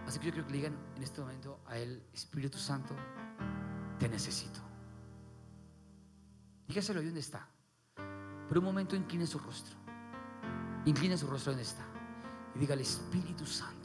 Así que yo creo que le digan en este momento a Él: Espíritu Santo, te necesito. Dígaselo ahí donde está. Por un momento incline su rostro. Incline su rostro donde está y dígale: Espíritu Santo,